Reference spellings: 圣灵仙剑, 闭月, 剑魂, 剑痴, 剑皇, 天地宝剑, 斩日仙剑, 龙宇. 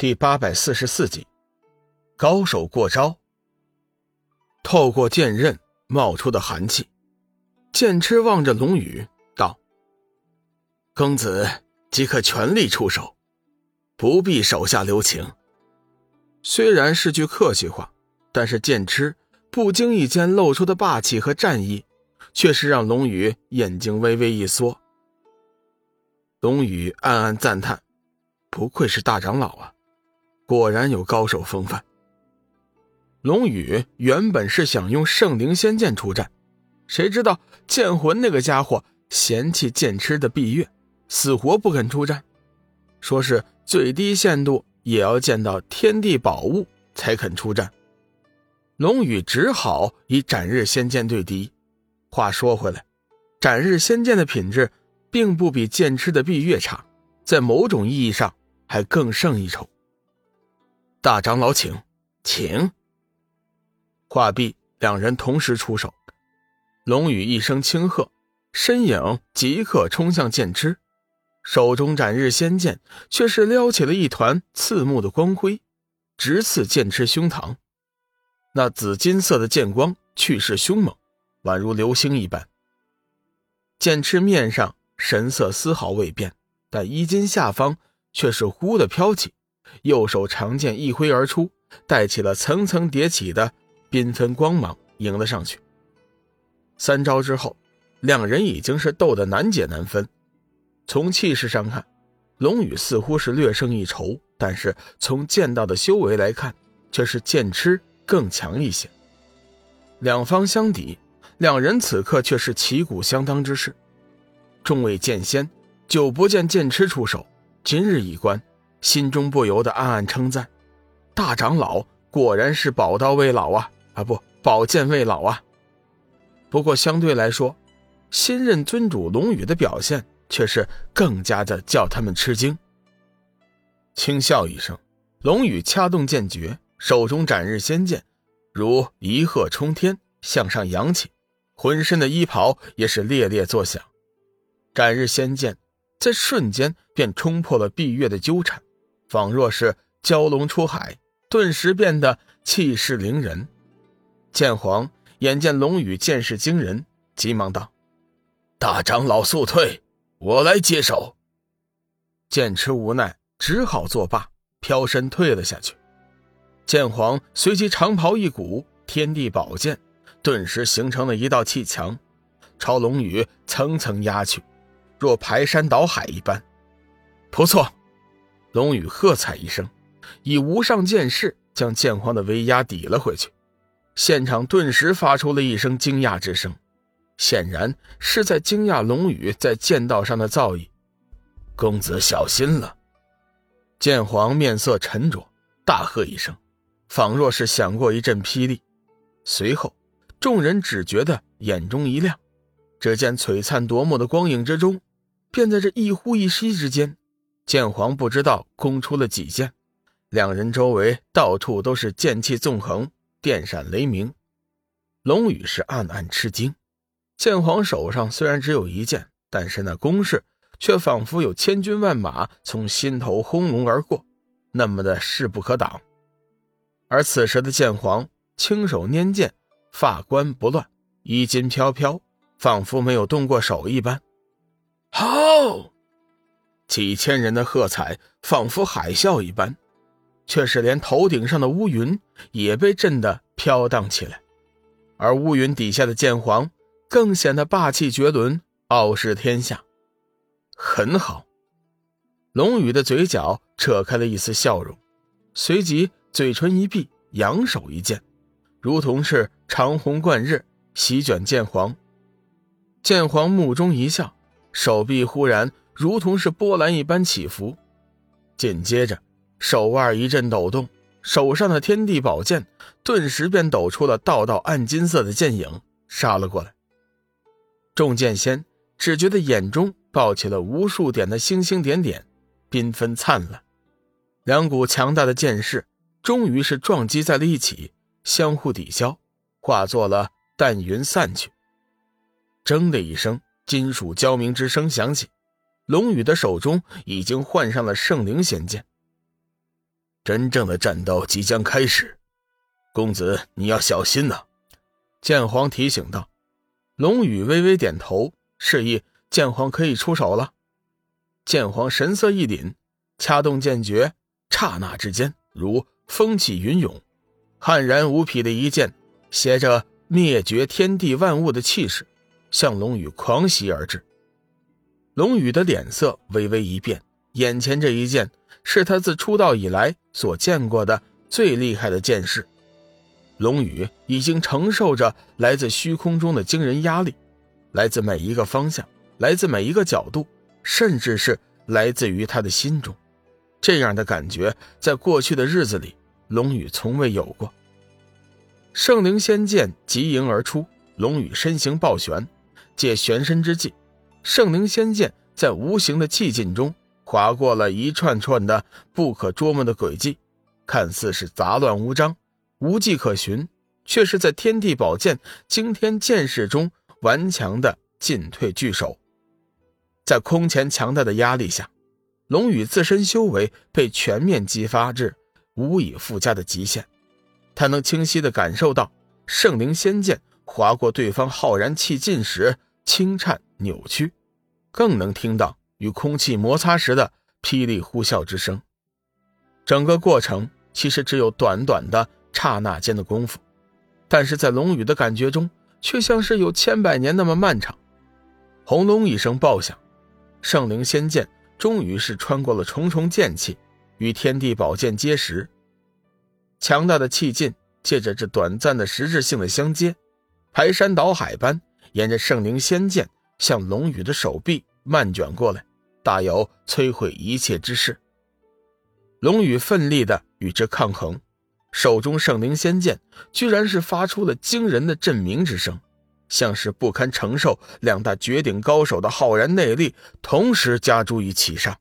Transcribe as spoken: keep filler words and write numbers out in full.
第八百四十四集，高手过招。透过剑刃冒出的寒气，剑痴望着龙宇道：“公子即可全力出手，不必手下留情。”虽然是句客气话，但是剑痴不经意间露出的霸气和战意，却是让龙宇眼睛微微一缩。龙宇暗暗赞叹，不愧是大长老啊，果然有高手风范。龙宇原本是想用圣灵仙剑出战，谁知道剑魂那个家伙嫌弃剑痴的闭月，死活不肯出战，说是最低限度也要见到天地宝物才肯出战。龙宇只好以斩日仙剑对敌。话说回来，斩日仙剑的品质并不比剑痴的闭月差，在某种意义上还更胜一筹。大长老请，请。话毕，两人同时出手。龙宇一声轻喝，身影即刻冲向剑痴，手中斩日仙剑却是撩起了一团刺目的光辉，直刺剑痴胸膛。那紫金色的剑光气势凶猛，宛如流星一般。剑痴面上神色丝毫未变，但衣襟下方却是忽地飘起，右手长剑一挥而出，带起了层层叠起的缤纷光芒，迎了上去。三招之后，两人已经是斗得难解难分。从气势上看，龙宇似乎是略胜一筹，但是从剑道的修为来看，却是剑痴更强一些。两方相抵，两人此刻却是旗鼓相当之势。众位剑仙久不见剑痴出手，今日一观，心中不由得暗暗称赞，大长老果然是宝刀未老啊，啊不，宝剑未老啊。不过相对来说，新任尊主龙宇的表现却是更加的叫他们吃惊。轻笑一声，龙宇掐动剑诀，手中斩日仙剑如一鹤冲天，向上扬起，浑身的衣袍也是猎猎作响。斩日仙剑在瞬间便冲破了闭月的纠缠，仿若是蛟龙出海，顿时变得气势凌人。剑皇眼见龙宇剑势惊人，急忙道：“大长老速退，我来接手。”剑痴无奈，只好作罢，飘身退了下去。剑皇随即长袍一鼓，天地宝剑顿时形成了一道气墙，朝龙宇层层压去，若排山倒海一般。不错，龙宇喝彩一声，以无上剑势将剑皇的威压抵了回去。现场顿时发出了一声惊讶之声，显然是在惊讶龙宇在剑道上的造诣。公子小心了。剑皇面色沉着，大喝一声，仿若是响过一阵霹雳。随后众人只觉得眼中一亮，只见璀璨夺目的光影之中，便在这一呼一吸之间，剑皇不知道攻出了几剑，两人周围到处都是剑气纵横，电闪雷鸣。龙宇是暗暗吃惊，剑皇手上虽然只有一剑，但是那攻势却仿佛有千军万马从心头轰隆而过，那么的势不可挡。而此时的剑皇轻手拈剑，发冠不乱，衣襟飘飘，仿佛没有动过手一般。好！几千人的喝彩仿佛海啸一般，却是连头顶上的乌云也被震得飘荡起来，而乌云底下的剑皇更显得霸气绝伦，傲视天下。很好！龙宇的嘴角扯开了一丝笑容，随即嘴唇一闭，扬手一剑，如同是长虹贯日，席卷剑皇。剑皇目中一笑，手臂忽然如同是波澜一般起伏，紧接着手腕一阵抖动，手上的天地宝剑顿时便抖出了道道暗金色的剑影，杀了过来。众剑仙只觉得眼中爆起了无数点的星星点点，缤纷灿烂。两股强大的剑势终于是撞击在了一起，相互抵消，化作了淡云散去。铮的一声金属交鸣之声响起，龙宇的手中已经换上了圣灵仙剑。真正的战斗即将开始，公子你要小心呐、啊！”剑皇提醒道。龙宇微微点头，示意剑皇可以出手了。剑皇神色一凛，掐动剑诀，刹那之间如风起云涌，悍然无匹的一剑携着灭绝天地万物的气势向龙宇狂袭而至。龙宇的脸色微微一变，眼前这一剑是他自出道以来所见过的最厉害的剑势。龙宇已经承受着来自虚空中的惊人压力，来自每一个方向，来自每一个角度，甚至是来自于他的心中。这样的感觉在过去的日子里龙宇从未有过。圣灵仙剑疾迎而出，龙宇身形抱旋，借旋身之际，圣灵仙剑在无形的气劲中划过了一串串的不可捉摸的轨迹，看似是杂乱无章无迹可寻，却是在天地宝剑惊天剑势中顽强的进退据守。在空前强大的压力下，龙宇自身修为被全面激发至无以复加的极限，他能清晰地感受到圣灵仙剑划过对方浩然气劲时轻颤扭曲，更能听到与空气摩擦时的霹雳呼啸之声。整个过程其实只有短短的刹那间的功夫，但是在龙宇的感觉中却像是有千百年那么漫长。轰隆一声爆响，圣灵仙剑终于是穿过了重重剑气，与天地宝剑接实。强大的气劲借着这短暂的实质性的相接，排山倒海般沿着圣灵仙剑向龙宇的手臂漫卷过来，大有摧毁一切之势。龙宇奋力地与之抗衡，手中圣灵仙剑居然是发出了惊人的震鸣之声，像是不堪承受两大绝顶高手的浩然内力同时加诸于其上。